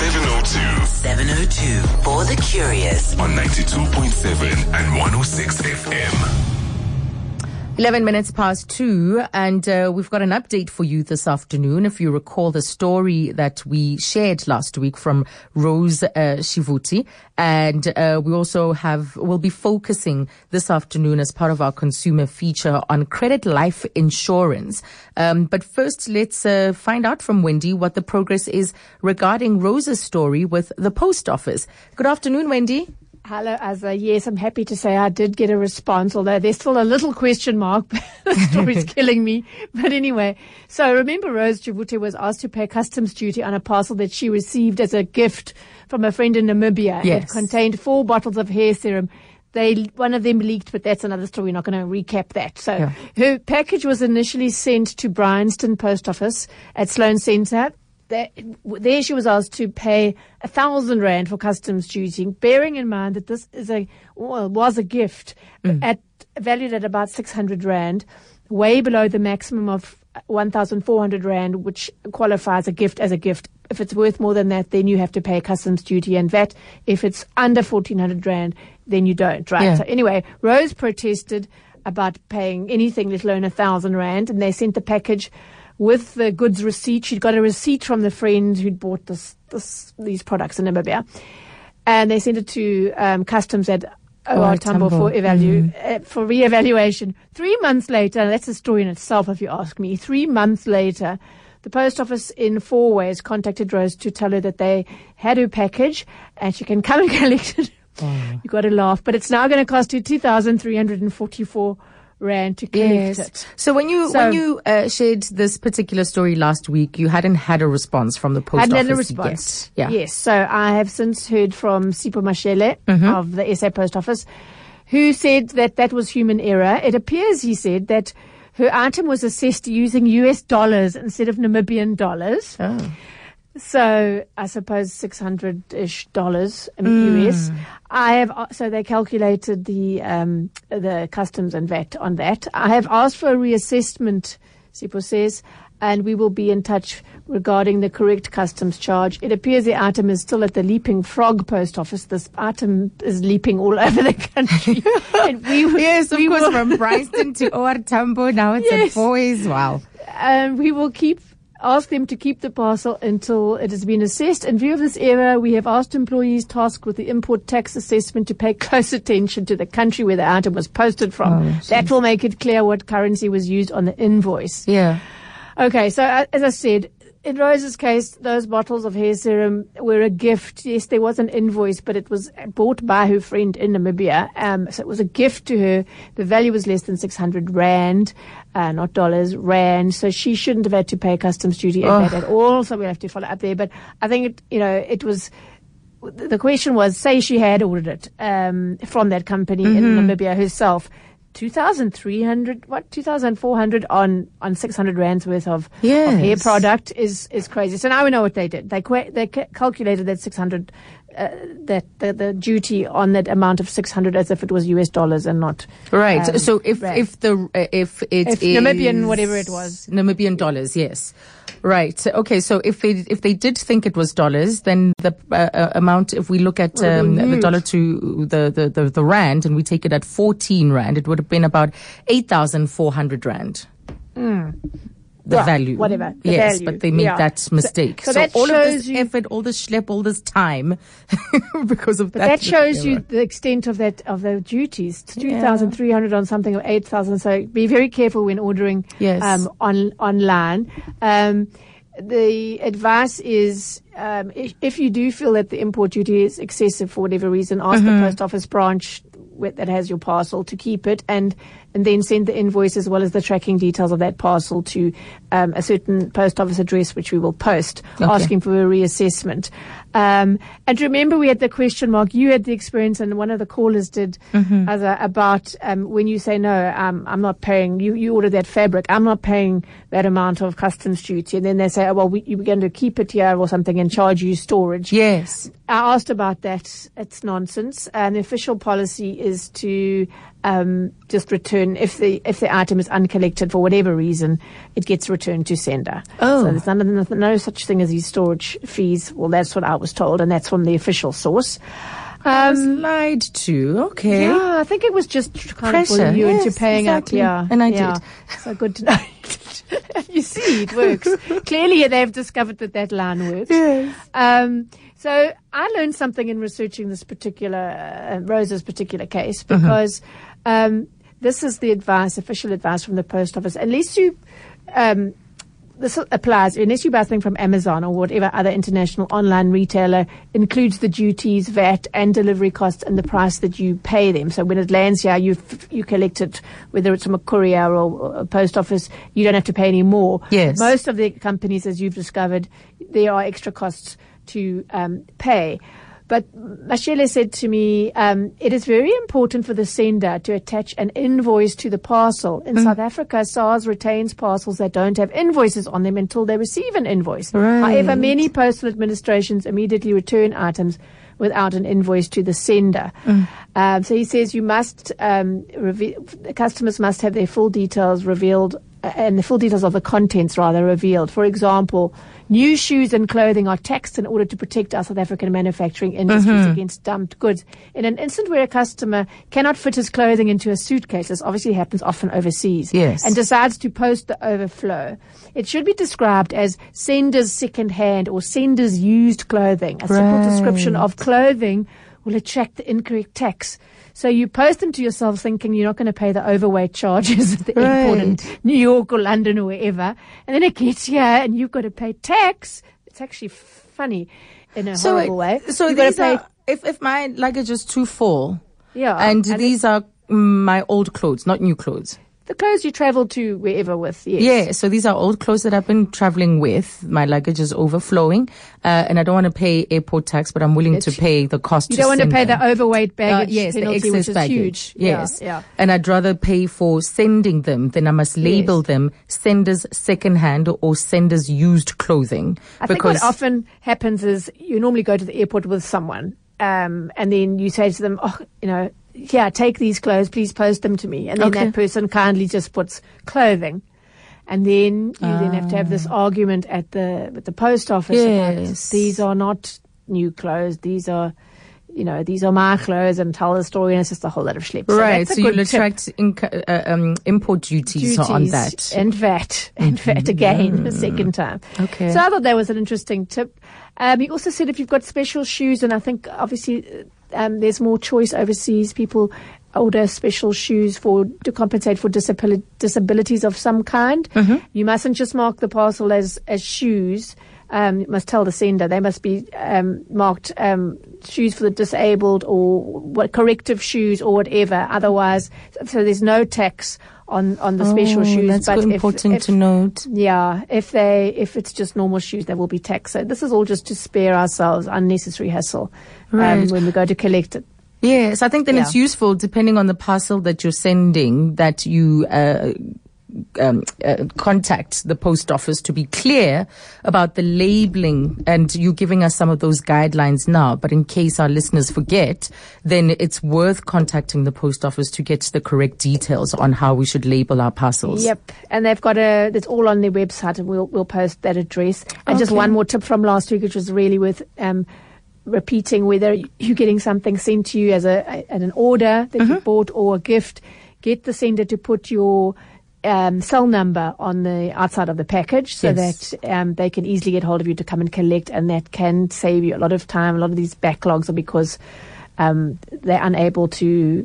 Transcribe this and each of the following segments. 702 for the curious on 92.7 and 106 FM. 11 minutes past 2, and we've got an update for you this afternoon. If you recall the story that we shared last week from Rose Shivute, and we also will be focusing this afternoon as part of our consumer feature on credit life insurance. But first, let's find out from Wendy what the progress is regarding Rose's story with the post office. Good afternoon, Wendy. Hello, Azza. Yes, I'm happy to say I did get a response, although there's still a little question mark. The story's killing me. But anyway, so remember Rose Shivute was asked to pay customs duty on a parcel that she received as a gift from a friend in Namibia. Yes. It contained 4 bottles of hair serum. One of them leaked, but that's another story. We're not going to recap that. So yeah. Her package was initially sent to Bryanston Post Office at Sloan Center. There she was asked to pay 1,000 rand for customs duty, bearing in mind that this is was a gift valued at about 600 rand, way below the maximum of 1,400 rand, which qualifies as a gift. If it's worth more than that, then you have to pay customs duty and VAT. If it's under 1,400 rand, then you don't, right? Yeah. So anyway, Rose protested about paying anything, let alone 1,000 rand, and they sent the package with the goods receipt. She'd got a receipt from the friend who'd bought these products in Namibia. And they sent it to customs at O.R. Tambo for re-evaluation. 3 months later, and that's a story in itself if you ask me, 3 months later, the post office in Fourways contacted Rose to tell her that they had her package and she can come and collect it. Oh. You got to laugh. But it's now going to cost you 2,344 rand to collect it. So when you shared this particular story last week, you hadn't had a response from the post office. Hadn't had a response. Yet. Yeah. Yes. So I have since heard from Sipho Mashele of the SA Post Office, who said that was human error. It appears, he said, that her item was assessed using US dollars instead of Namibian dollars. Oh. So I suppose $600-ish US. So they calculated the customs and VAT on that. I have asked for a reassessment, Sipho says, and we will be in touch regarding the correct customs charge. It appears the item is still at the Leaping Frog Post Office. This item is leaping all over the country. And we will, from Bryanston to O.R. Tambo, now it's at Fourways. Wow. We will ask them to keep the parcel until it has been assessed. In view of this error, we have asked employees tasked with the import tax assessment to pay close attention to the country where the item was posted from. Oh, that will make it clear what currency was used on the invoice. Yeah. Okay, so as I said, in Rose's case, those bottles of hair serum were a gift. Yes, there was an invoice, but it was bought by her friend in Namibia. So it was a gift to her. The value was less than 600 rand, not dollars, rand. So she shouldn't have had to pay customs duty at all. So we'll have to follow up there. But I think it was... The question was, say she had ordered it from that company in Namibia herself. 2,300, 2,400 on 600 rands worth of hair product is crazy. So now we know what they did. They calculated that 600, the duty on that amount of 600 as if it was US dollars and not right. So if it is Namibian, whatever it was, Namibian dollars, yes. Right. Okay. So if they did think it was dollars, then the amount, if we look at the dollar to the rand, and we take it at 14 rand, it would have been about 8,400 rand. Value. Whatever. Yes, value. But they made that mistake. So that all shows of this effort, all this schlep, all this time because of that. That shows you the extent of the duties. 2,300 on something of 8,000. So be very careful when ordering online. The advice is if you do feel that the import duty is excessive for whatever reason, ask the post office branch that has your parcel to keep it, and then send the invoice as well as the tracking details of that parcel to a certain post office address, which we will post, asking for a reassessment. And remember, we had the question mark. You had the experience, and one of the callers did, about when you say, no, I'm not paying, you ordered that fabric, I'm not paying that amount of customs duty. And then they say, you're going to keep it here or something and charge you storage. Yes. I asked about that. It's nonsense. And the official policy is to just return if the item is uncollected for whatever reason, it gets returned to sender. Oh, so there's no such thing as these storage fees. Well, that's what I was told, and that's from the official source. I was lied to. Okay. Yeah, I think it was just kind of bullying you into paying up. Yeah, and I did. So good to know. You see, it works. Clearly, they've discovered that line works. Yes. So I learned something in researching this Rose's particular case, because this is the official advice from the post office. Unless you, this applies, unless you buy something from Amazon or whatever other international online retailer, includes the duties, VAT, and delivery costs and the price that you pay them. So when it lands here, you collect it, whether it's from a courier or a post office, you don't have to pay any more. Yes. Most of the companies, as you've discovered, there are extra costs to pay. But Mashele said to me, it is very important for the sender to attach an invoice to the parcel. In South Africa, SARS retains parcels that don't have invoices on them until they receive an invoice. Right. However, many postal administrations immediately return items without an invoice to the sender. So he says you must customers must have their full details revealed, and the full details of the contents rather revealed. For example, new shoes and clothing are taxed in order to protect our South African manufacturing industries against dumped goods. In an instance where a customer cannot fit his clothing into a suitcase, this obviously happens often overseas, and decides to post the overflow, it should be described as sender's second-hand or sender's used clothing. A simple description of clothing will attract the incorrect tax. So you post them to yourself thinking you're not going to pay the overweight charges at the airport in New York or London or wherever. And then it gets here and you've got to pay tax. It's actually funny in a horrible way. So you've these are, if my luggage is too full, and these are my old clothes, not new clothes. The clothes you travel to wherever with, Yeah, so these are old clothes that I've been traveling with. My luggage is overflowing, and I don't want to pay airport tax, but I'm willing to pay the cost. You don't want to pay the overweight baggage penalty, the excess baggage. Huge. Yes. Yeah. And I'd rather pay for sending them than I must label them sender's secondhand or sender's used clothing. I think what often happens is you normally go to the airport with someone, and then you say to them, take these clothes, please post them to me. And then that person kindly just puts clothing. And then you then have to have this argument with the post office about these are not new clothes, these are my clothes, and tell the story, and it's just a whole lot of schlep. Right, so you'll attract import duties on that. And VAT, again, the second time. Okay. So I thought that was an interesting tip. He also said if you've got special shoes, and I think obviously there's more choice overseas, people order special shoes to compensate for disabilities of some kind. You mustn't just mark the parcel as shoes. You must tell the sender they must be marked shoes for the disabled or corrective shoes or whatever. Otherwise, so there's no tax on the special shoes. That's important to note. Yeah, if it's just normal shoes, they will be taxed. So this is all just to spare ourselves unnecessary hassle when we go to collect it. Yes, I think then it's useful, depending on the parcel that you're sending, that you contact the post office to be clear about the labeling, and you giving us some of those guidelines now. But in case our listeners forget, then it's worth contacting the post office to get the correct details on how we should label our parcels. Yep, and they've got it's all on their website, and we'll post that address. And just one more tip from last week, which was really worth repeating: whether you're getting something sent to you as an order that you bought or a gift, get the sender to put your cell number on the outside of the package so that they can easily get hold of you to come and collect, and that can save you a lot of time. A lot of these backlogs are because they're unable to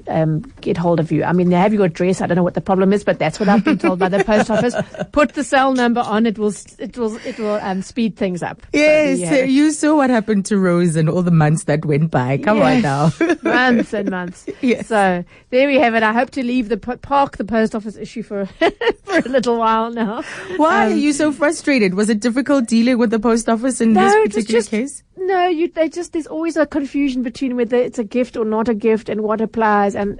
get hold of you. I mean, they have your address. I don't know what the problem is, but that's what I've been told by the post office. Put the cell number on. It will speed things up. Yes, so you saw what happened to Rose and all the months that went by. Come on now. Months and months. Yes. So there we have it. I hope to leave park the post office issue for a little while now. Why are you so frustrated? Was it difficult dealing with the post office in this particular case? No, there's always a confusion between whether it's a gift or not a gift, and what applies and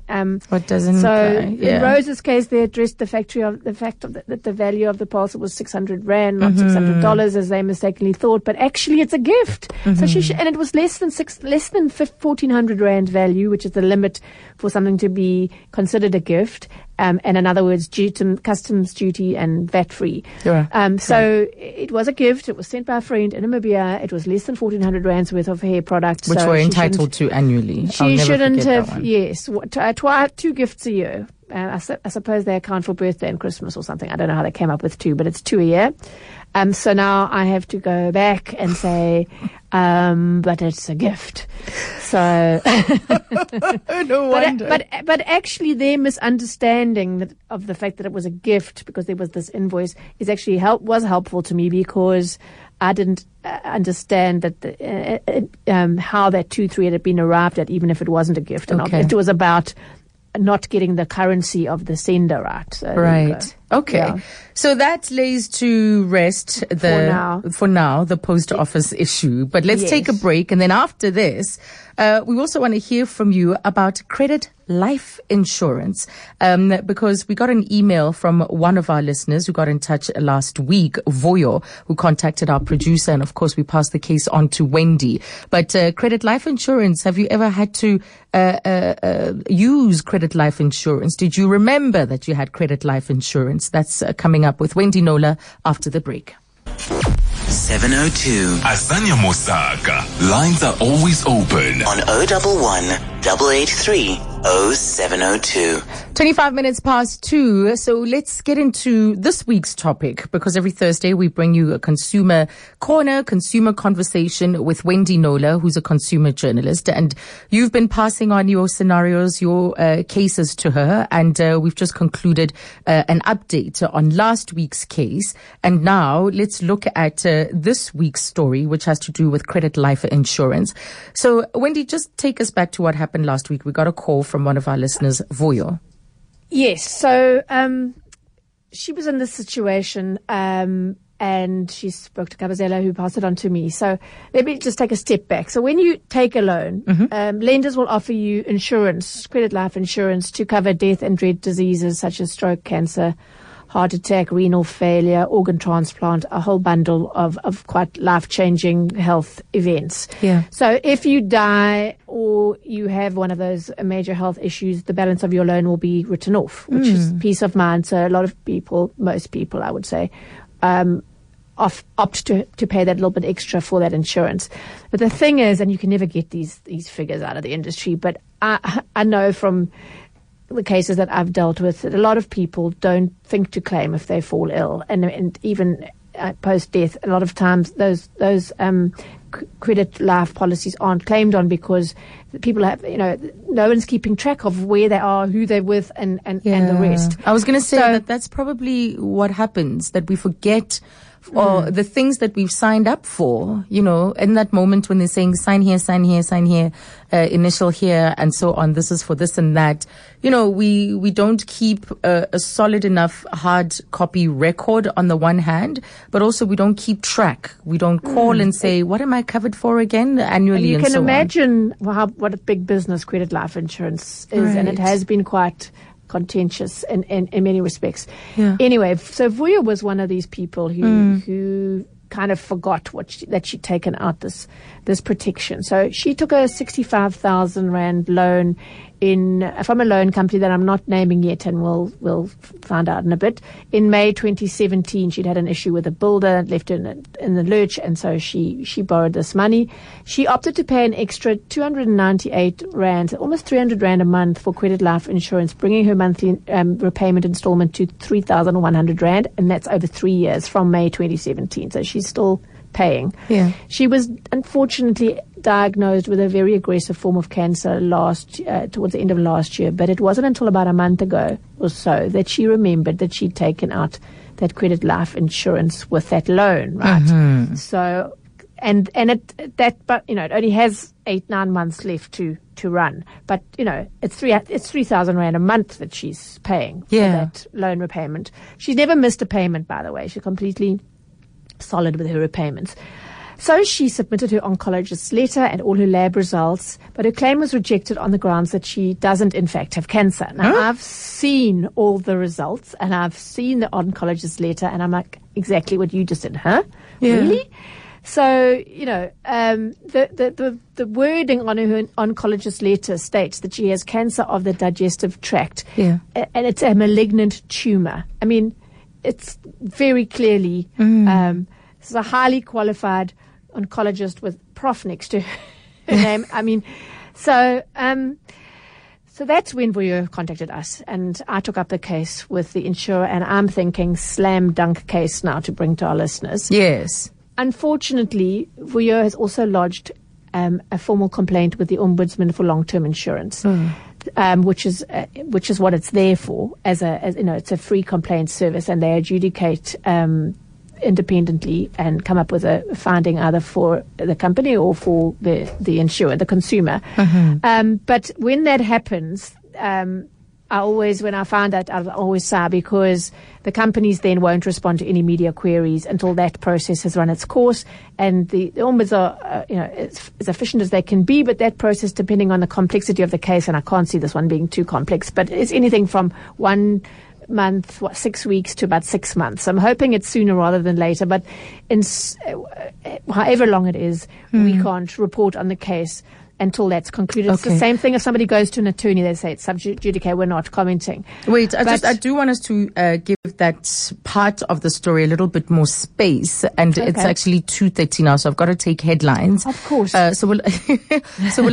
what doesn't. So apply. Yeah. In Rose's case, they addressed the fact that the value of the parcel was 600 rand, not $600, as they mistakenly thought, but actually it's a gift. Mm-hmm. So and it was less than 1,400 rand value, which is the limit for something to be considered a gift. And in other words, due to customs duty and VAT free. Yeah. So it was a gift. It was sent by a friend in Namibia. It was less than 1,400 rands worth of hair products, which we're entitled to annually. She shouldn't have. Yes, two gifts a year. I suppose they account for birthday and Christmas or something. I don't know how they came up with two, but it's two a year. So now I have to go back and say, but it's a gift. So, no wonder. But actually, their misunderstanding of the fact that it was a gift because there was this invoice is actually helpful to me, because I didn't understand that how that 2-3 had been arrived at, even if it wasn't a gift. Okay. It was about not getting the currency of the sender right. So right. Okay. Yeah. So that lays to rest for now, the post office issue. But let's take a break. And then after this, we also want to hear from you about credit life insurance. Because we got an email from one of our listeners who got in touch last week, Vuyo, who contacted our producer. And of course, we passed the case on to Wendy. But credit life insurance, have you ever had to use credit life insurance? Did you remember that you had credit life insurance? That's coming up with Wendy Knowler after the break. 702. Azania Mosaka. Lines are always open on 011-883-0702. 25 minutes past 2. So let's get into this week's topic, because every Thursday we bring you a consumer corner, consumer conversation with Wendy Knowler, who's a consumer journalist. And you've been passing on your scenarios, your cases to her. And we've just concluded an update on last week's case. And now let's look at this week's story, which has to do with credit life insurance. So Wendy, just take us back to what happened last week. We got a call from one of our listeners, Vuyo. Yes. So she was in this situation and she spoke to Kabazela, who passed it on to me. So let me just take a step back. So when you take a loan, lenders will offer you insurance, credit life insurance, to cover death and dread diseases such as stroke, cancer, heart attack, renal failure, organ transplant, a whole bundle of quite life-changing health events. Yeah. So if you die or you have one of those major health issues, the balance of your loan will be written off, which is peace of mind. So a lot of people, most people, I would say, opt to pay that little bit extra for that insurance. But the thing is, and you can never get these figures out of the industry, but I know from the cases that I've dealt with, that a lot of people don't think to claim if they fall ill, and even post death, a lot of times those credit life policies aren't claimed on, because people have, no one's keeping track of where they are, who they're with, and the rest. I was going to say that's probably what happens, that we forget or the things that we've signed up for, in that moment when they're saying sign here, initial here, and so on, this is for this and that. We don't keep a solid enough hard copy record on the one hand, but also we don't keep track. We don't call and say, what am I covered for again annually, and so on. You can imagine what a big business credit life insurance is, right. And it has been quite contentious in many respects. Yeah. Anyway, so Vuyo was one of these people who kind of forgot that she'd taken out this protection. So she took a 65,000 rand loan from a loan company that I'm not naming yet, and we'll find out in a bit. In May 2017, she'd had an issue with a builder, left her in the lurch, and so she borrowed this money. She opted to pay an extra 298 rand, almost 300 rand a month for credit life insurance, bringing her monthly repayment installment to 3,100 rand, and that's over 3 years from May 2017. So she's still paying. Yeah. She was unfortunately diagnosed with a very aggressive form of cancer towards the end of last year, but it wasn't until about a month ago or so that she remembered that she'd taken out that credit life insurance with that loan, right? Mm-hmm. So, and it only has 8-9 months left to run, but it's 3,000 rand a month that she's paying for that loan repayment. She's never missed a payment, by the way. She's completely solid with her repayments. So she submitted her oncologist's letter and all her lab results, but her claim was rejected on the grounds that she doesn't, in fact, have cancer. Now, I've seen all the results, and I've seen the oncologist's letter, and I'm like, exactly what you just did, huh? Yeah. Really? So, you know, the wording on her oncologist's letter states that she has cancer of the digestive tract, and it's a malignant tumor. I mean, it's very clearly this is a highly qualified oncologist with prof next to her name. I mean, so so that's when Vuyo contacted us, and I took up the case with the insurer, and I'm thinking slam dunk case now to bring to our listeners. Yes. Unfortunately, Vuyo has also lodged a formal complaint with the Ombudsman for long-term insurance, which is what it's there for. As you know, it's a free complaint service, and they adjudicate independently and come up with a finding either for the company or for the insurer, the consumer. But when that happens, when I found out, I was always sad because the companies then won't respond to any media queries until that process has run its course. And the ombuds are, as efficient as they can be, but that process, depending on the complexity of the case, and I can't see this one being too complex, but it's anything from 1 month, 6 weeks to about 6 months. I'm hoping it's sooner rather than later, but however long it is, we can't report on the case until that's concluded. Okay. It's the same thing if somebody goes to an attorney, they say it's sub judice, we're not commenting. Wait, I do want us to give that part of the story a little bit more space, and okay. It's actually 2:30 now, so I've got to take headlines. Of course. So we'll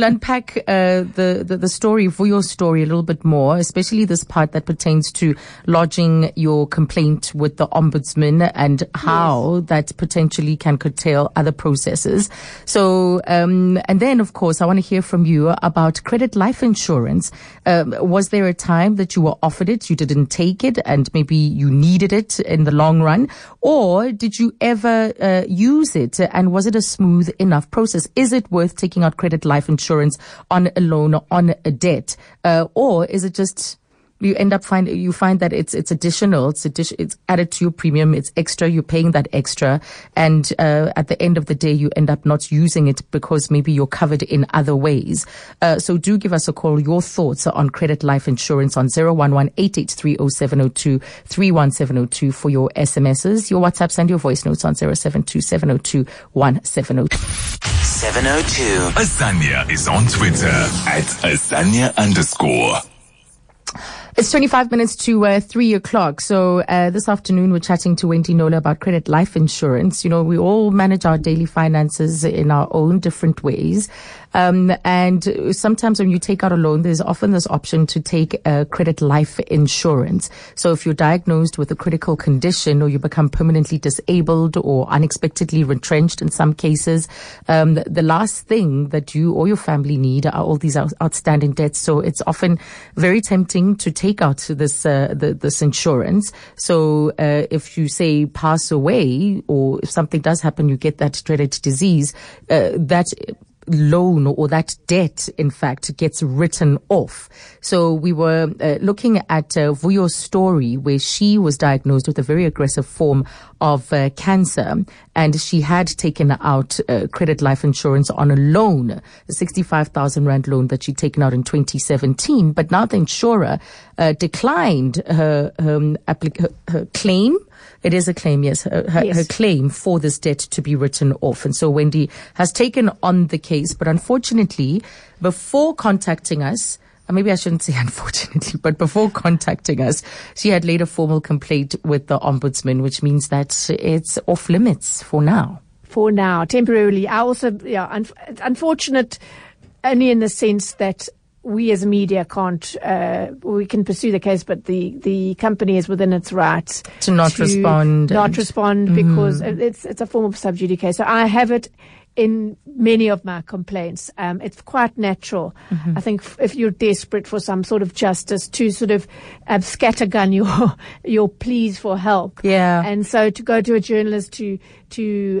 unpack the story, for your story, a little bit more, especially this part that pertains to lodging your complaint with the ombudsman and how that potentially can curtail other processes. So, and then of course, I want to hear from you about credit life insurance. Was there a time that you were offered it, you didn't take it, and maybe you needed it in the long run? Or did you ever use it, and was it a smooth enough process? Is it worth taking out credit life insurance on a loan or on a debt? Or is it just you end up find that it's additional, it's added to your premium, it's extra, you're paying that extra, and at the end of the day you end up not using it because maybe you're covered in other ways. So do give us a call, your thoughts on credit life insurance on 011-883-0702, 31702 for your SMSs, your WhatsApps and your voice notes on 072-702-1702. 702. Azania is on Twitter at @Azania_. It's 25 minutes to 3 o'clock. So this afternoon we're chatting to Wendy Knowler about credit life insurance. You know, we all manage our daily finances in our own different ways. And sometimes when you take out a loan, there's often this option to take credit life insurance. So if you're diagnosed with a critical condition, or you become permanently disabled or unexpectedly retrenched in some cases, the last thing that you or your family need are all these outstanding debts. So it's often very tempting to take out this this insurance. So if you say pass away, or if something does happen, you get that dreaded disease, that loan or that debt, in fact, gets written off. So we were looking at Vuyo's story, where she was diagnosed with a very aggressive form of cancer, and she had taken out credit life insurance on a loan, a 65,000 rand loan that she'd taken out in 2017. But now the insurer declined her claim. It is a claim, yes. Her claim for this debt to be written off. And so Wendy has taken on the case, but unfortunately, before contacting us, maybe I shouldn't say unfortunately, but before contacting us, she had laid a formal complaint with the ombudsman, which means that it's off limits for now. For now, temporarily. I also, it's unfortunate only in the sense that we as media can't, we can pursue the case, but the company is within its rights to not respond. Not respond because it's a form of sub judice. So I have it in many of my complaints. It's quite natural. Mm-hmm. I think if you're desperate for some sort of justice, to sort of scattergun your pleas for help. Yeah. And so to go to a journalist, to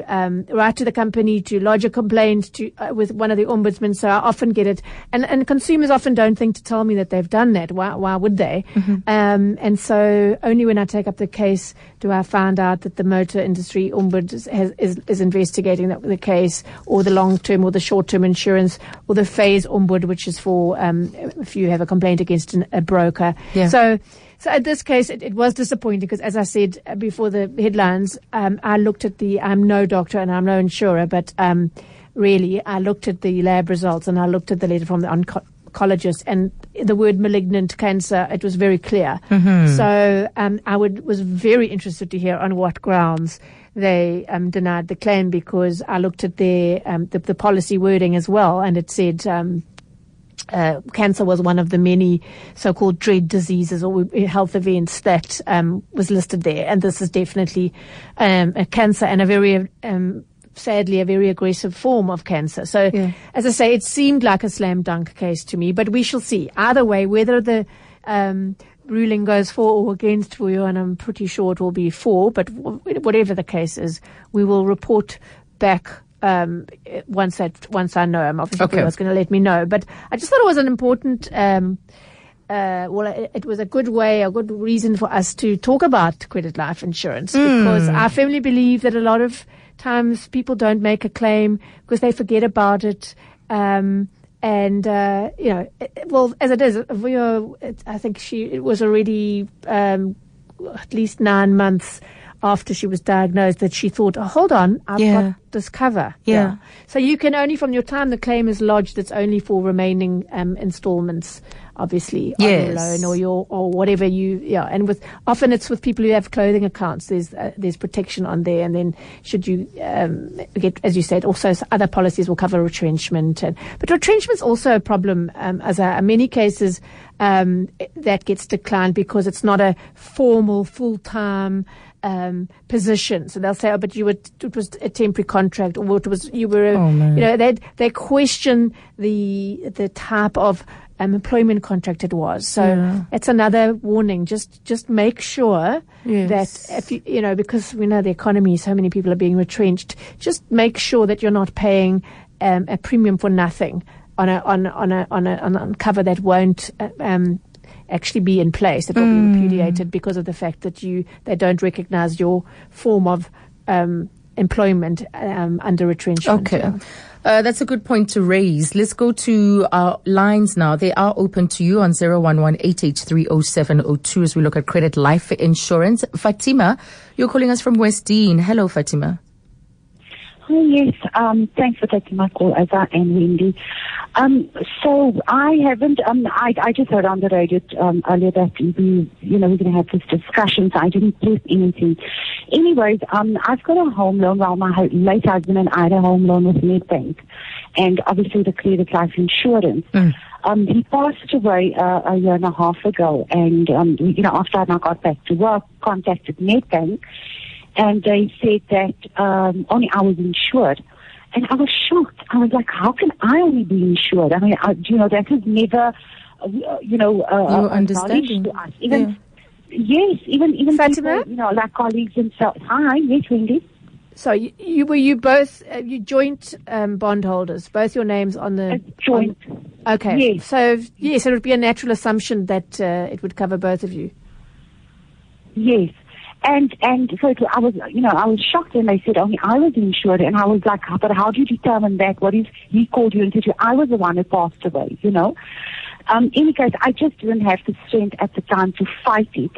write to the company, to lodge a complaint with one of the ombudsmen. So I often get it. And consumers often don't think to tell me that they've done that. Why would they? Mm-hmm. And so only when I take up the case do I find out that the motor industry ombud is investigating the case, or the long-term or the short-term insurance, or the phase ombud, which is for if you have a complaint against a broker. Yeah. So in this case, it was disappointing because, as I said before the headlines, I looked at I'm no doctor and I'm no insurer, but really I looked at the lab results and I looked at the letter from the oncologist, and the word malignant cancer, it was very clear. Mm-hmm. So I was very interested to hear on what grounds they denied the claim, because I looked at their the policy wording as well, and it said cancer was one of the many so-called dread diseases or health events that was listed there, and this is definitely a cancer, and a very sadly a very aggressive form of cancer. So yeah. As I say, it seemed like a slam dunk case to me, but we shall see. Either way, whether the ruling goes for or against Vuyo, and I'm pretty sure it will be for, but whatever the case is, we will report back once I know. I'm obviously okay. Vuyo's going to let me know, but I just thought it was an important it was a good reason for us to talk about credit life insurance, because I firmly believe that a lot of times people don't make a claim because they forget about it. As it is, Vuyo, I think it was already at least 9 months after she was diagnosed that she thought, oh, hold on, I've got this cover. Yeah. Yeah. So you can only, from your time the claim is lodged, it's only for remaining installments, obviously, on your loan or whatever you, yeah. And often it's with people who have clothing accounts. There's protection on there. And then should you get, as you said, also other policies will cover retrenchment. But retrenchment's also a problem, as in many cases that gets declined because it's not a formal, full-time position. So they'll say, "Oh, but it was a temporary contract, or it was you were." They question the type of employment contract it was. So it's another warning. Just make sure that if you because we know the economy, so many people are being retrenched. Just make sure that you're not paying a premium for nothing on a cover that won't actually be in place. It will be repudiated because of the fact that they don't recognize your form of employment under retrenchment. Okay. Yeah. That's a good point to raise. Let's go to our lines now. They are open to you on 011-883-0702 as we look at credit life insurance. Fatima, you're calling us from West Dean. Hello, Fatima. Oh, yes, thanks for taking my call, Azania and Wendy. So I haven't, I just heard on the radio earlier that we're going to have this discussion, so I didn't press anything. Anyways, I've got a home loan, my late husband and I had a home loan with Nedbank, and obviously the credit life insurance. Mm. He passed away a year and a half ago, and, after I got back to work, contacted Nedbank, and they said that only I was insured. And I was shocked. I was like, how can I only be insured? I mean, that was never, understanding to us. Even, even Fatima? People, like colleagues and so. Hi, yes, Wendy. So you both, you joint bondholders, both your names on the... joint. Okay. Yes. So, yes, it would be a natural assumption that it would cover both of you. Yes. And so I was, I was shocked when they said only I was insured, and I was like, but how do you determine that? What if he called you and said I was the one who passed away, In any case, I just didn't have the strength at the time to fight it.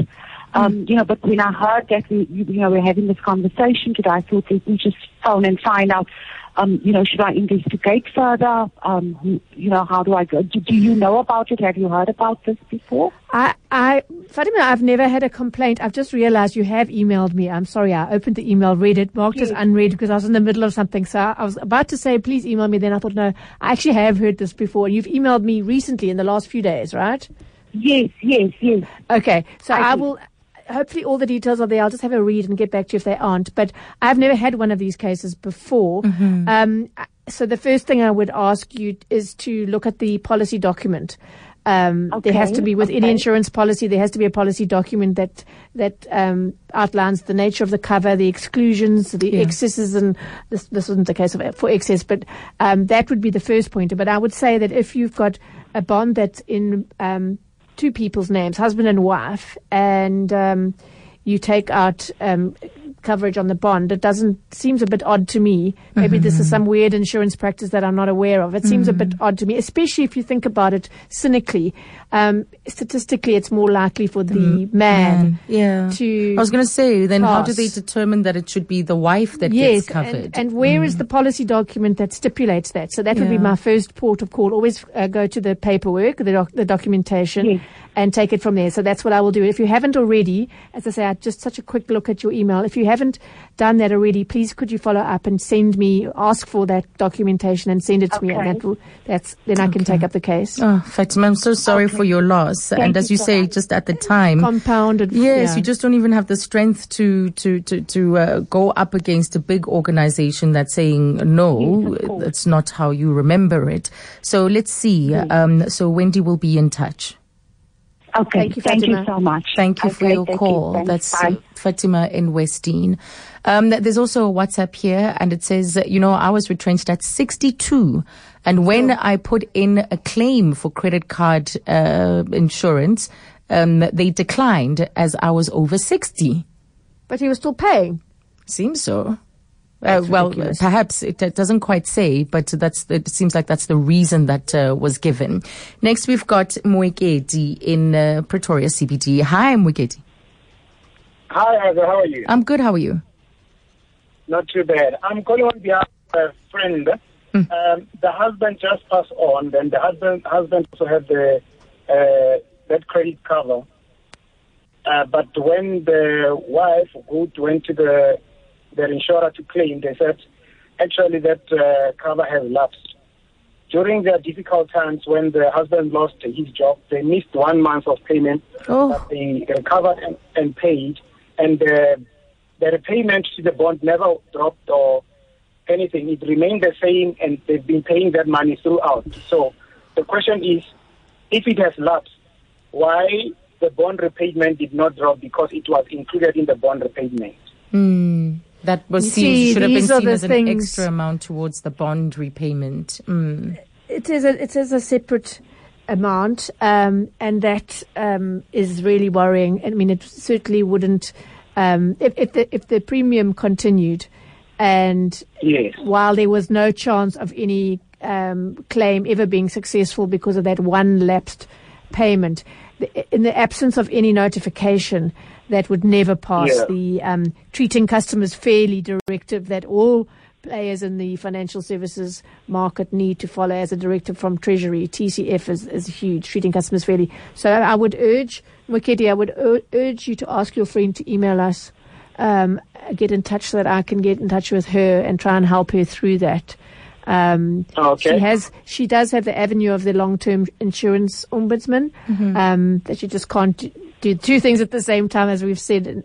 But when I heard that we're having this conversation today, I thought let me just phone and find out, should I investigate further? How do I go? Do you know about it? Have you heard about this before? Fatima, I've never had a complaint. I've just realized you have emailed me. I'm sorry. I opened the email, read it, marked as unread because I was in the middle of something. So I was about to say, please email me. Then I thought, no, I actually have heard this before. And you've emailed me recently in the last few days, right? Yes. Okay. So I will... hopefully all the details are there. I'll just have a read and get back to you if they aren't. But I've never had one of these cases before. Mm-hmm. So the first thing I would ask you is to look at the policy document. Okay. There has to be, with any insurance policy, there has to be a policy document that outlines the nature of the cover, the exclusions, the excesses, and this wasn't the case for excess, but that would be the first pointer. But I would say that if you've got a bond that's in two people's names, husband and wife, and you take out coverage on the bond, it seems a bit odd to me. Maybe this is some weird insurance practice that I'm not aware of. It seems a bit odd to me, especially if you think about it cynically. Statistically, it's more likely for the man to. I was going to say, then how do they determine that it should be the wife that gets covered? And where is the policy document that stipulates that? So that would be my first port of call. Always go to the paperwork, the documentation, and take it from there. So that's what I will do. If you haven't already, as I say, just such a quick look at your email. If you haven't done that already, please could you follow up and ask for that documentation and send it to me, and then I can take up the case. Oh, Fatima, I'm so sorry for your loss. Thank and as you say, just at the time, compounded. Yes, you just don't even have the strength to go up against a big organization that's saying no. That's not how you remember it. So let's see. So Wendy will be in touch. Okay, thank you so much. Thank you for your call. That's Fatima in West Dean. There's also a WhatsApp here, and it says, I was retrenched at 62. And when I put in a claim for credit card insurance, they declined as I was over 60. But he was still paying. Seems so. Perhaps it doesn't quite say, but it seems like that's the reason that was given. Next, we've got Mwegedi in Pretoria CBD. Hi, Mwegedi. Hi, Asa, how are you? I'm good, how are you? Not too bad. I'm calling on behalf of a friend. The husband just passed on, and the husband also had that credit cover. But when the wife went to their insurer to claim, they said actually that cover has lapsed. During their difficult times when the husband lost his job, they missed 1 month of payment, but they recovered and paid, and the repayment to the bond never dropped or anything. It remained the same, and they've been paying that money throughout. So the question is, if it has lapsed, why the bond repayment did not drop, because it was included in the bond repayment. That was should have been seen as an extra amount towards the bond repayment. It is a separate amount, and that is really worrying. I mean, it certainly wouldn't if the premium continued, and while there was no chance of any claim ever being successful because of that one lapsed payment, in the absence of any notification, that would never pass the treating customers fairly directive that all players in the financial services market need to follow as a directive from Treasury. TCF is huge, treating customers fairly. So I would urge, Mwekedi, I would urge you to ask your friend to email us, get in touch so that I can get in touch with her and try and help her through that. She does have the avenue of the long-term insurance ombudsman, that you just can't do two things at the same time, as we've said,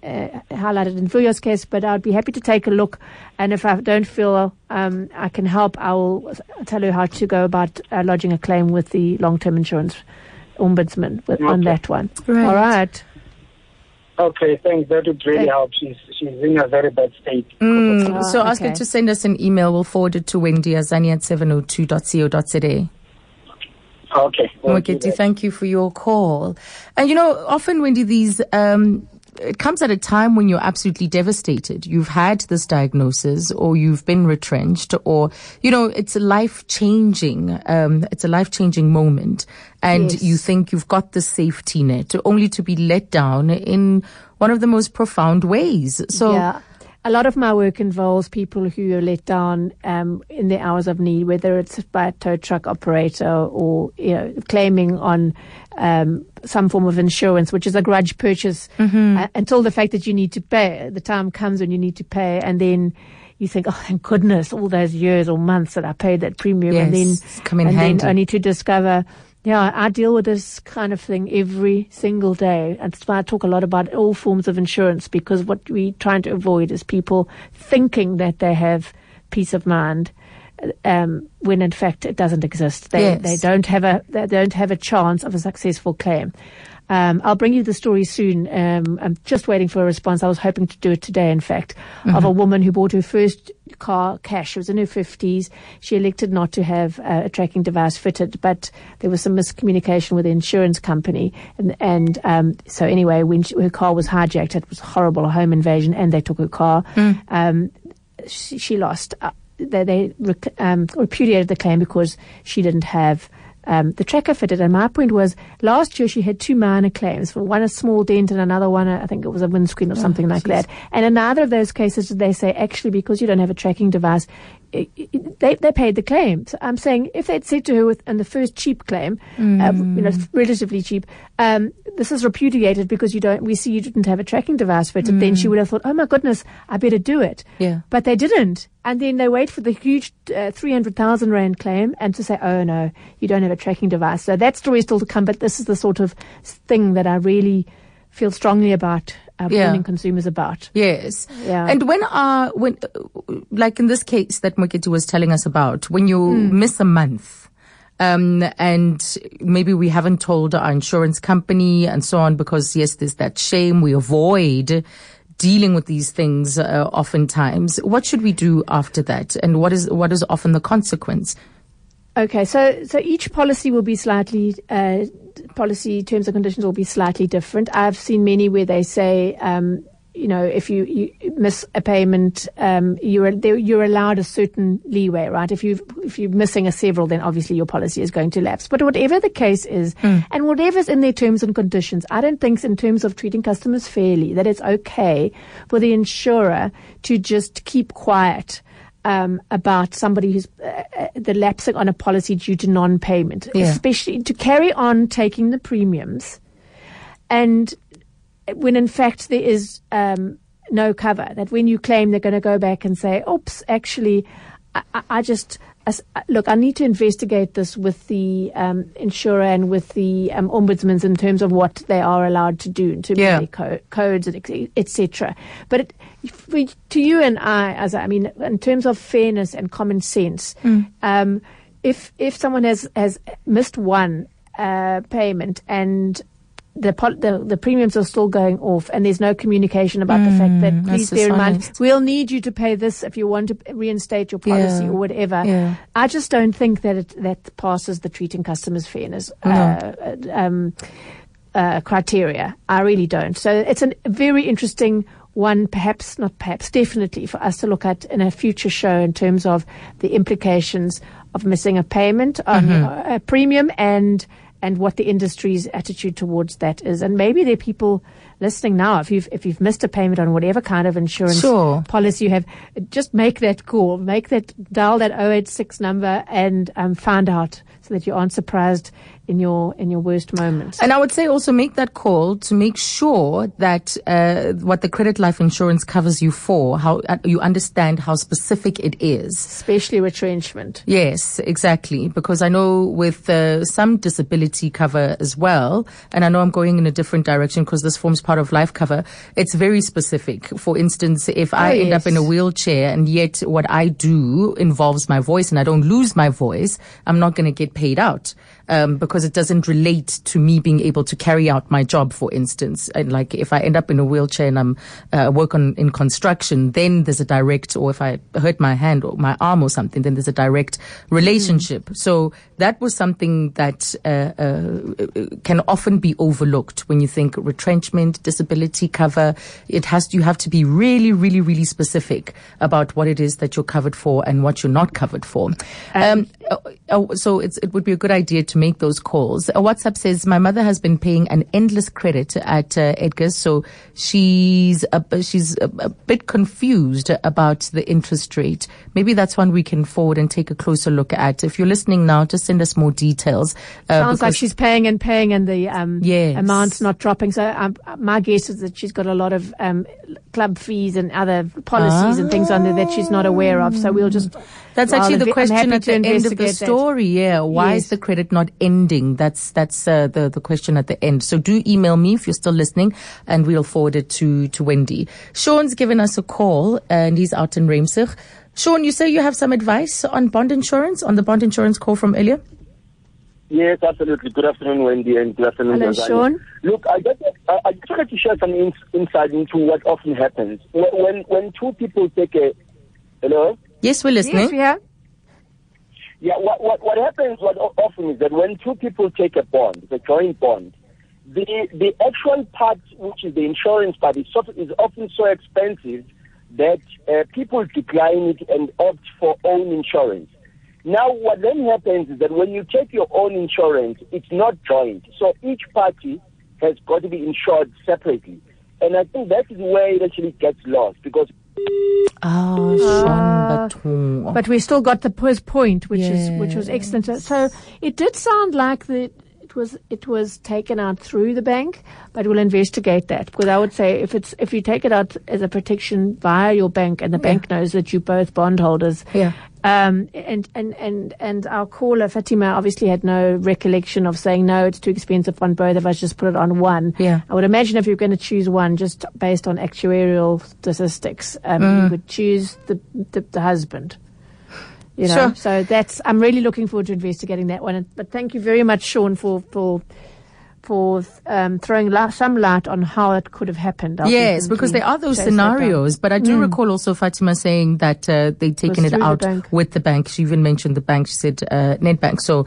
highlighted in Vuyo's case. But I'd be happy to take a look, and if I don't feel I can help, I will tell her how to go about lodging a claim with the long-term insurance ombudsman on that one. Right. All right. Okay, thanks. That would really help. She's in a very bad state. So ask her to send us an email. We'll forward it to Wendy, Azania at 702.co.za. Okay. Mwegedi, thank you for your call. And often, Wendy, these it comes at a time when you're absolutely devastated. You've had this diagnosis, or you've been retrenched, or, it's a life-changing, moment. And you think you've got the safety net, only to be let down in one of the most profound ways. So, a lot of my work involves people who are let down in their hours of need, whether it's by a tow truck operator or claiming on some form of insurance, which is a grudge purchase, until the fact that you need to pay. The time comes when you need to pay, and then you think, oh, thank goodness, all those years or months that I paid that premium, and then only to discover Yeah, I deal with this kind of thing every single day. That's why I talk a lot about all forms of insurance, because what we're trying to avoid is people thinking that they have peace of mind when in fact it doesn't exist. They don't have a chance of a successful claim. I'll bring you the story soon. I'm just waiting for a response. I was hoping to do it today, in fact, of a woman who bought her first car cash. She was in her 50s. She elected not to have a tracking device fitted, but there was some miscommunication with the insurance company. So anyway, when her car was hijacked, it was horrible, a home invasion, and they took her car. She lost. They repudiated the claim because she didn't have the tracker fitted. And my point was, last year she had two minor claims, for one a small dent and another one, I think it was a windscreen or something like that. And in neither of those cases did they say, actually, because you don't have a tracking device, they paid the claim. So I'm saying, if they'd said to her in the first cheap claim, relatively cheap, this is repudiated because we see you didn't have a tracking device fitted, then she would have thought, oh my goodness, I better do it. Yeah. But they didn't. And then they wait for the huge 300,000 Rand claim and to say, oh no, you don't have a tracking device. So that story is still to come, but this is the sort of thing that I really feel strongly about warning consumers about. Yes. Yeah. And when like in this case that Mwegedi was telling us about, when you miss a month, and maybe we haven't told our insurance company and so on, because yes, there's that shame, we avoid dealing with these things oftentimes. What should we do after that? And what is often the consequence? Okay, so each policy will be slightly, policy terms and conditions will be slightly different. I've seen many where they say, if you miss a payment, you're allowed a certain leeway, right? If you're missing a several, then obviously your policy is going to lapse. But whatever the case is, and whatever's in their terms and conditions, I don't think in terms of treating customers fairly that it's okay for the insurer to just keep quiet about somebody who's the lapsing on a policy due to non-payment, especially to carry on taking the premiums, and when in fact there is no cover. That when you claim, they're going to go back and say, oops, actually, I need to investigate this with the insurer and with the ombudsman in terms of what they are allowed to do, in terms of their codes, etc. But to you and I, in terms of fairness and common sense, if someone has missed one payment and the premiums are still going off, and there's no communication about the fact that, please bear in mind, we'll need you to pay this if you want to reinstate your policy or whatever. Yeah. I just don't think that that passes the treating customers fairness criteria. I really don't. So it's a very interesting one, definitely for us to look at in a future show in terms of the implications of missing a payment on a premium and what the industry's attitude towards that is. And maybe there are people listening now, if you've missed a payment on whatever kind of insurance policy you have, just make that call, dial that 086 number and find out, so that you aren't surprised in your worst moments. And I would say also make that call to make sure that what the credit life insurance covers you for, how you understand how specific it is. Especially retrenchment. Yes, exactly. Because I know with some disability cover as well, and I know I'm going in a different direction because this forms part of life cover, it's very specific. For instance, if I end up in a wheelchair and yet what I do involves my voice and I don't lose my voice, I'm not going to get paid out. Because it doesn't relate to me being able to carry out my job, for instance. And like if I end up in a wheelchair and I'm work in construction, then there's a direct, or if I hurt my hand or my arm or something, then there's a direct relationship. So that was something that can often be overlooked when you think retrenchment, disability cover. You have to be really, really, really specific about what it is that you're covered for and what you're not covered for. So it would be a good idea to make those calls. WhatsApp says, my mother has been paying an endless credit at Edgar's, so she's a bit confused about the interest rate. Maybe that's one we can forward and take a closer look at. If you're listening now, just send us more details. Sounds like she's paying and the amount's not dropping. So my guess is that she's got a lot of club fees and other policies and things on there that she's not aware of. So we'll just... That's actually the question at the end of the story. story, yeah. Why is the credit not ending? That's the question at the end. So do email me if you're still listening, and we'll forward it to Wendy. Sean's given us a call, and he's out in Reimsich. Sean, you say you have some advice on bond insurance, on the bond insurance call from earlier? Yes, absolutely. Good afternoon, Wendy, and good afternoon, Azania. Hello, Sean. Look, I just wanted to share some insight into what often happens. When two people take a... Hello? Yes, we're listening. Yes, we are. Yeah, what happens often is that when two people take a bond, the joint bond, the actual part, which is the insurance part, is often so expensive that people decline it and opt for own insurance. Now, what then happens is that when you take your own insurance, it's not joint. So each party has got to be insured separately. And I think that is where it actually gets lost, because... but we still got the point, which was excellent. So it did sound like that it was taken out through the bank, but we'll investigate that, because I would say if you take it out as a protection via your bank, and the bank knows that you're both bondholders, and our caller Fatima obviously had no recollection of saying no, it's too expensive on both of us, just put it on one. I would imagine if you're going to choose one, just based on actuarial statistics, you would choose the husband. You know, sure. So I'm really looking forward to investigating that one. But thank you very much, Sean, for throwing some light on how it could have happened. Yes, because there are those scenarios. But I do recall also Fatima saying that they'd taken it out with the bank. She even mentioned the bank. She said Nedbank. So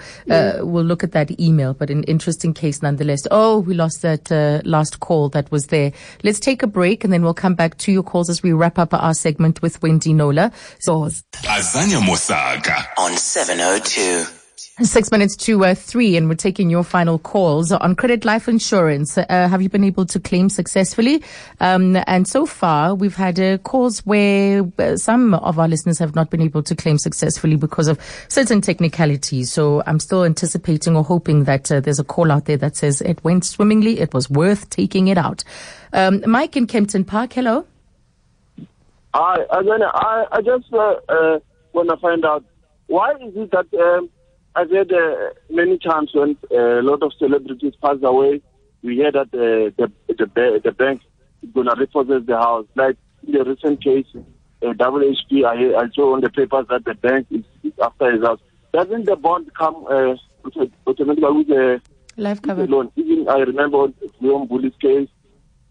we'll look at that email. But an interesting case nonetheless. Oh, we lost that last call that was there. Let's take a break, and then we'll come back to your calls as we wrap up our segment with Wendy Knowler. So Azania Mosaka on 702. 6 minutes to 3, and we're taking your final calls on credit life insurance. Have you been able to claim successfully? And so far, we've had calls where some of our listeners have not been able to claim successfully because of certain technicalities. So I'm still anticipating or hoping that there's a call out there that says it went swimmingly, it was worth taking it out. Mike in Kempton Park, hello. I just want to find out, why is it that... I've heard many times when a lot of celebrities pass away, we hear that the bank is going to repossess the house. Like in the recent case, WHP, I saw on the papers that the bank is after his house. Doesn't the bond come automatically with a life cover loan? Even I remember Leon Bulli's case,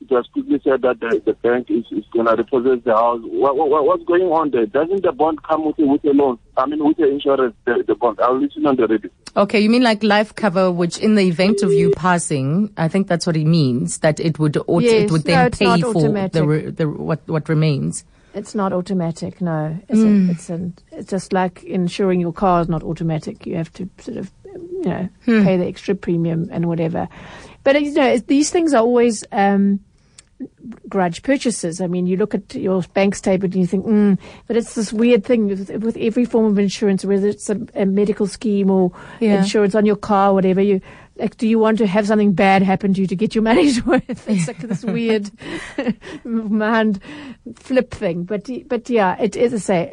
it was quickly said that the bank is going to repossess the house. What's going on there? Doesn't the bond come with a loan? I mean, with the insurance, the bond. I'll listen on the radio. Okay, you mean like life cover, which in the event of you passing, I think that's what it means, that it would then pay for the what remains. It's not automatic, no. It's just like insuring your car is not automatic. You have to sort of, pay the extra premium and whatever. But, these things are always... grudge purchases. I mean, you look at your bank statement and you think, but it's this weird thing with every form of insurance, whether it's a medical scheme or insurance on your car or whatever. You like, do you want to have something bad happen to you to get your money's worth? It's like this weird mind flip thing. But yeah, it is, as I say,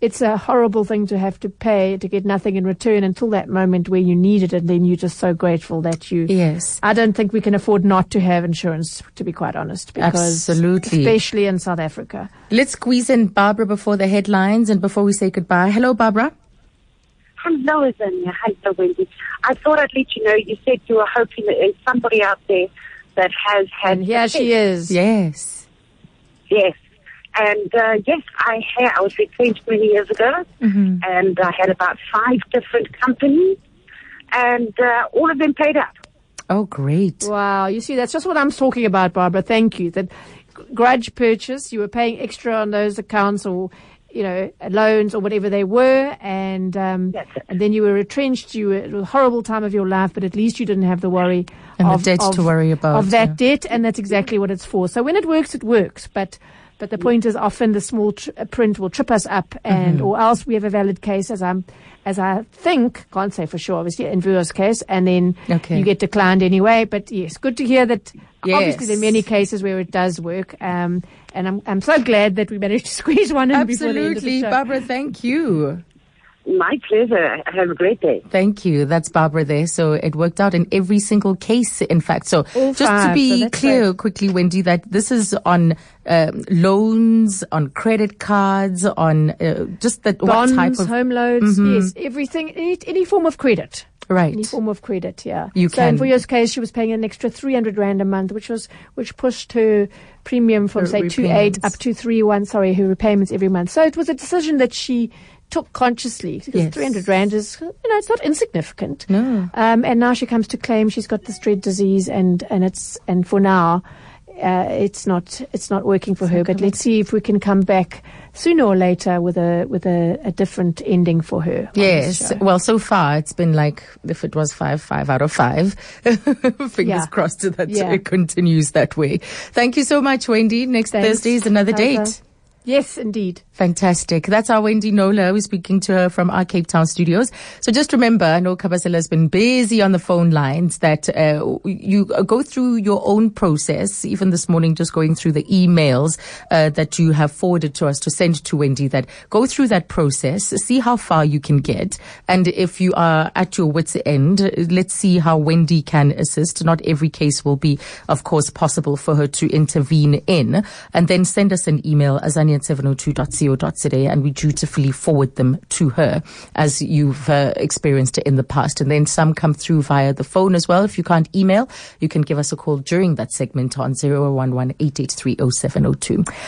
it's a horrible thing to have to pay to get nothing in return until that moment where you need it, and then you're just so grateful that you... Yes. I don't think we can afford not to have insurance, to be quite honest. Because absolutely. Especially in South Africa. Let's squeeze in Barbara before the headlines and before we say goodbye. Hello, Barbara. Hello, Azania. Hello, Wendy. I thought I'd let you know, you said you were hoping that there's somebody out there that has had... And here she is. Yes. Yes. And I was retrenched many years ago, and I had about 5 different companies, and all of them paid up. Oh, great. Wow. You see, that's just what I'm talking about, Barbara. Thank you. That grudge purchase, you were paying extra on those accounts or, loans or whatever they were, and then you were retrenched. It was a horrible time of your life, but at least you didn't have the worry of that debt, and that's exactly what it's for. So when it works, But the point is, often the small print will trip us up, and or else we have a valid case, as I think, can't say for sure, obviously, in Vuyo's case, and then you get declined anyway. But yes, good to hear that. Yes. Obviously, there are many cases where it does work, and I'm so glad that we managed to squeeze one in before the end of the show. Barbara, thank you. My pleasure. Have a great day. Thank you. That's Barbara there. So it worked out in every single case, in fact. So to be clear quickly, Wendy, that this is on loans, on credit cards, on just that bonds, what type of home loans, mm-hmm. Yes, everything, any form of credit. Right. Any form of credit, yeah. You so in Vuyo's case, she was paying an extra 300 rand a month, which pushed her premium from, say, 2.8 up to 3.1, her repayments every month. So it was a decision that she took consciously, because 300 rand is, it's not insignificant. No. And now she comes to claim she's got this dread disease, and for now, it's not working for her. But let's see if we can come back sooner or later with a different ending for her. Yes. Well, so far it's been like, if it was 5 out of 5. Fingers crossed that it continues that way. Thank you so much, Wendy. Next Thursday is another date. Yes, indeed. Fantastic. That's our Wendy Knowler. We're speaking to her from our Cape Town studios. So just remember, I know Kabasela has been busy on the phone lines, that you go through your own process, even this morning, just going through the emails that you have forwarded to us to send to Wendy, that go through that process, see how far you can get. And if you are at your wit's end, let's see how Wendy can assist. Not every case will be, of course, possible for her to intervene in. And then send us an email, Azania, 702.co.za, and we dutifully forward them to her, as you've experienced it in the past. And then some come through via the phone as well. If you can't email, you can give us a call during that segment on 011 883 0702.